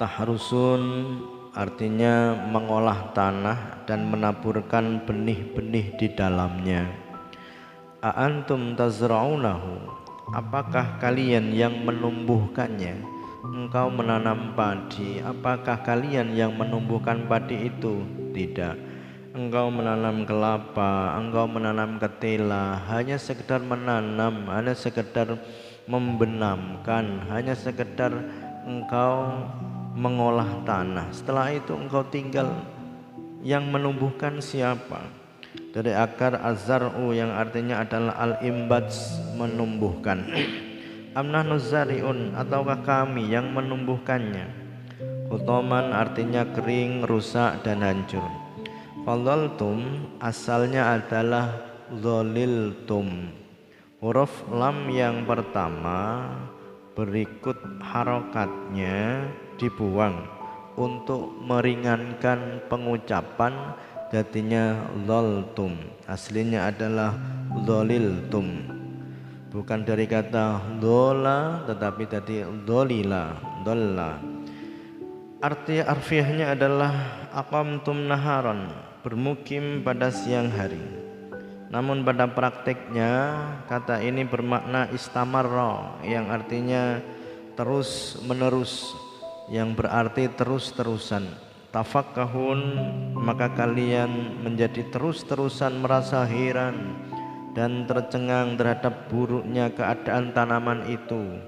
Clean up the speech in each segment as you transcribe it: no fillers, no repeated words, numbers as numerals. Tahrusun artinya mengolah tanah dan menaburkan benih-benih di dalamnya. A'antum tazra'unahu, apakah kalian yang menumbuhkannya? Engkau menanam padi, apakah kalian yang menumbuhkan padi itu? Tidak. Engkau menanam kelapa, engkau menanam ketela, hanya sekedar menanam, hanya sekedar membenamkan, hanya sekedar engkau mengolah tanah. Setelah itu engkau tinggal, yang menumbuhkan siapa? Dari akar azar'u yang artinya adalah al-imbats, menumbuhkan. Amnahnu zari'un, ataukah kami yang menumbuhkannya? Hutoman artinya kering, rusak dan hancur. Fadhaltum asalnya adalah dhaliltum. Huruf lam yang pertama berikut harokatnya dibuang untuk meringankan pengucapan, jadinya dhaltum. Aslinya adalah dhaliltum, bukan dari kata dhola tetapi tadi dholila, dholla. Arti arfiahnya adalah aqamtum naharon, bermukim pada siang hari. Namun pada prakteknya kata ini bermakna istamarra yang artinya terus menerus, yang berarti terus-terusan. Tafakkahun, maka kalian menjadi terus-terusan merasa heran dan tercengang terhadap buruknya keadaan tanaman itu,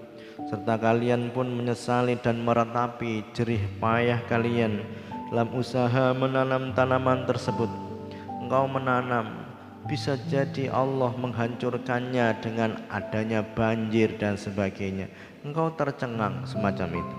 serta kalian pun menyesali dan meratapi jerih payah kalian dalam usaha menanam tanaman tersebut. Engkau menanam, bisa jadi Allah menghancurkannya dengan adanya banjir dan sebagainya. Engkau tercengang semacam itu.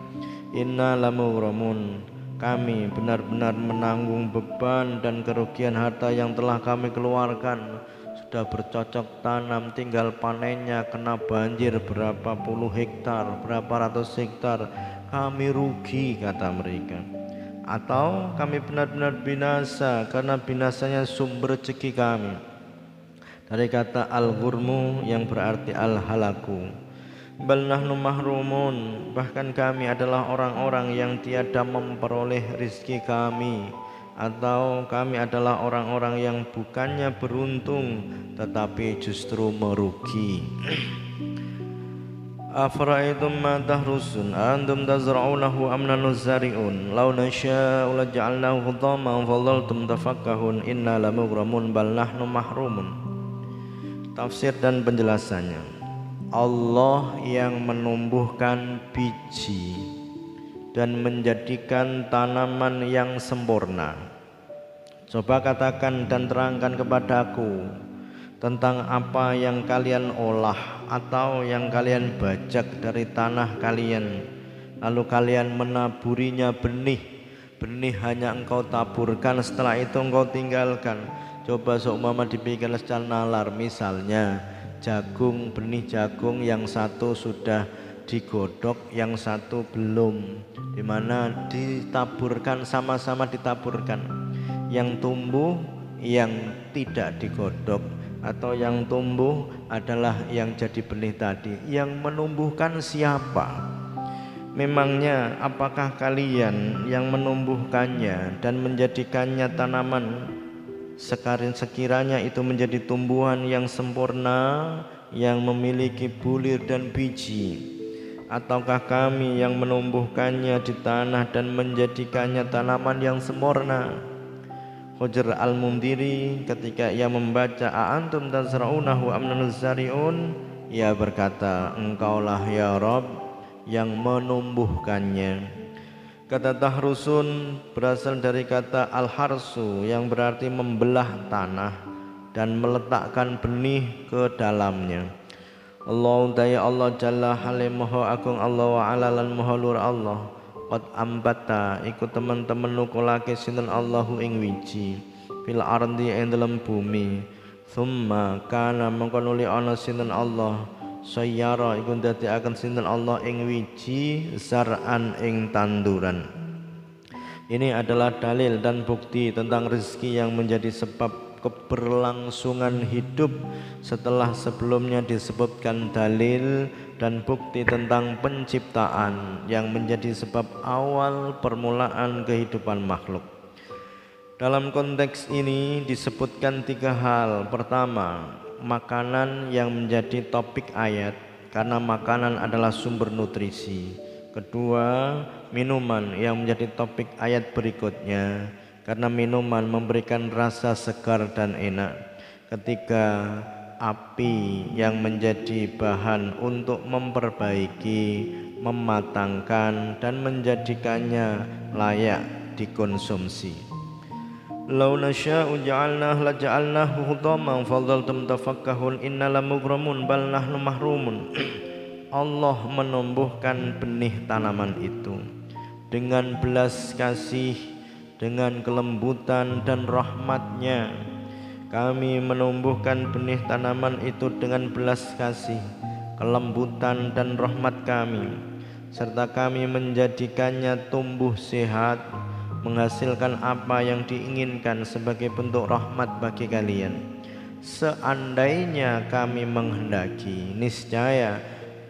Inna lamugromun, kami benar-benar menanggung beban dan kerugian harta yang telah kami keluarkan. Sudah bercocok tanam, tinggal panennya kena banjir berapa puluh hektar, berapa ratus hektar. Kami rugi, kata mereka. Atau kami benar-benar binasa karena binasanya sumber rezeki kami. Dari kata al-gurmu yang berarti al-halaku. Bal nahnu mahrumun, bahkan kami adalah orang-orang yang tiada memperoleh rizki kami. Atau kami adalah orang-orang yang bukannya beruntung tetapi justru merugi. Afara'aytum ma tahrusun antum tazra'unahu am nahnu zari'un law nasya'u laj'alnahu hutaman fadhaltum tafakkahun inna lamughramun bal nahnu mahrumun. Tafsir dan penjelasannya, Allah yang menumbuhkan biji dan menjadikan tanaman yang sempurna. Coba katakan dan terangkan kepadaku tentang apa yang kalian olah atau yang kalian bajak dari tanah kalian, lalu kalian menaburinya benih. Benih hanya engkau taburkan, setelah itu engkau tinggalkan. Coba seumpama dipikir secara nalar, misalnya jagung, benih jagung yang satu sudah digodok, yang satu belum, dimana ditaburkan, sama-sama ditaburkan. Yang tumbuh, yang tidak digodok, atau yang tumbuh adalah yang jadi benih tadi. Yang menumbuhkan siapa? Memangnya apakah kalian yang menumbuhkannya dan menjadikannya tanaman, sekiranya itu menjadi tumbuhan yang sempurna yang memiliki bulir dan biji? Ataukah kami yang menumbuhkannya di tanah dan menjadikannya tanaman yang sempurna? Hujr al-Mundhiri ketika ia membaca a'antum tazra'unahu am nahnu zari'un, ia berkata, engkaulah ya Rabb yang menumbuhkannya. Kata tahrusun berasal dari kata al-harsu yang berarti membelah tanah dan meletakkan benih ke dalamnya. Allahu ta'ala, Allah jalla halim maha agung, Allah wa ala lan maha luhur Allah. Qad ambata iku teman-teman nukulake sinten Allahu ing wiji fil ardi ing dalam bumi. Tsumma kana mengkonuli ana sinten Allah sayyara iku ndadekaken sinten Allah ing wiji zar'an ing tanduran. Ini adalah dalil dan bukti tentang rezeki yang menjadi sebab keberlangsungan hidup setelah sebelumnya disebutkan dalil dan bukti tentang penciptaan yang menjadi sebab awal permulaan kehidupan makhluk. Dalam konteks ini disebutkan tiga hal. Pertama, makanan yang menjadi topik ayat karena makanan adalah sumber nutrisi. Kedua, minuman yang menjadi topik ayat berikutnya karena minuman memberikan rasa segar dan enak. Ketiga, api yang menjadi bahan untuk memperbaiki, mematangkan dan menjadikannya layak dikonsumsi. Lau nasya'u ja'alnah la ja'alnahu hutaman fadhaltum tafakkahun innal mugromun bal nahnu mahrumun. Allah menumbuhkan benih tanaman itu dengan belas kasih, dengan kelembutan dan rahmatnya. Kami menumbuhkan benih tanaman itu dengan belas kasih, kelembutan dan rahmat kami, serta kami menjadikannya tumbuh sehat, menghasilkan apa yang diinginkan sebagai bentuk rahmat bagi kalian. Seandainya kami menghendaki, niscaya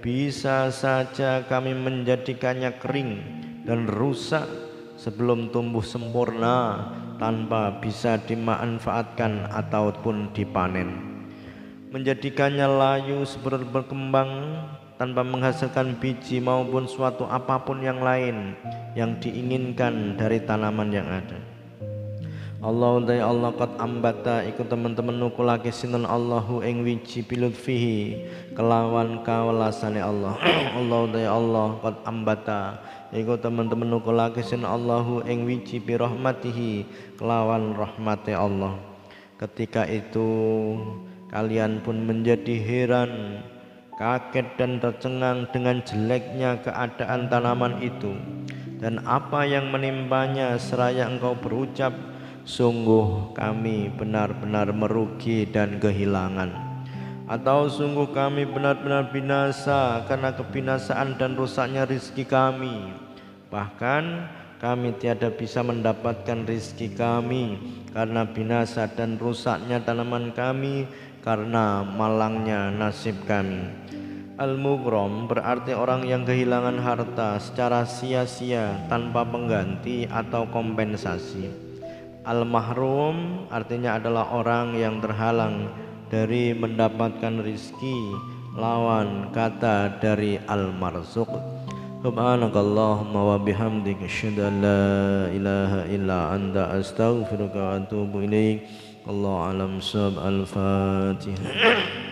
bisa saja kami menjadikannya kering dan rusak sebelum tumbuh sempurna tanpa bisa dimanfaatkan ataupun dipanen, menjadikannya layu sebelum berkembang tanpa menghasilkan biji maupun suatu apapun yang lain yang diinginkan dari tanaman yang ada. Allah dari Allah qad ambata ikut teman-teman nukulake sinan Allahu ing wiji bilutfihi kelawan kawalasane Allah. Allah dari Allah qad ambata ikut teman-teman nukulake sinan Allahu ing wiji birahmatihi kelawan rahmati Allah. Ketika itu kalian pun menjadi heran, kaget dan tercengang dengan jeleknya keadaan tanaman itu dan apa yang menimpanya, seraya engkau berucap, sungguh kami benar-benar merugi dan kehilangan, atau sungguh kami benar-benar binasa karena kebinasaan dan rusaknya rizki kami. Bahkan kami tiada bisa mendapatkan rizki kami karena binasa dan rusaknya tanaman kami, karena malangnya nasib kami. Al-Mugrom berarti orang yang kehilangan harta secara sia-sia tanpa pengganti atau kompensasi. Al-Mahrum artinya adalah orang yang terhalang dari mendapatkan rizki, lawan kata dari Al-Marsuk. Subhanakallahumma wa bihamdika asyhadu an la ilaha illa anta astaghfiruka wa atubu ilaik. Allah alam sab al-Fatihah.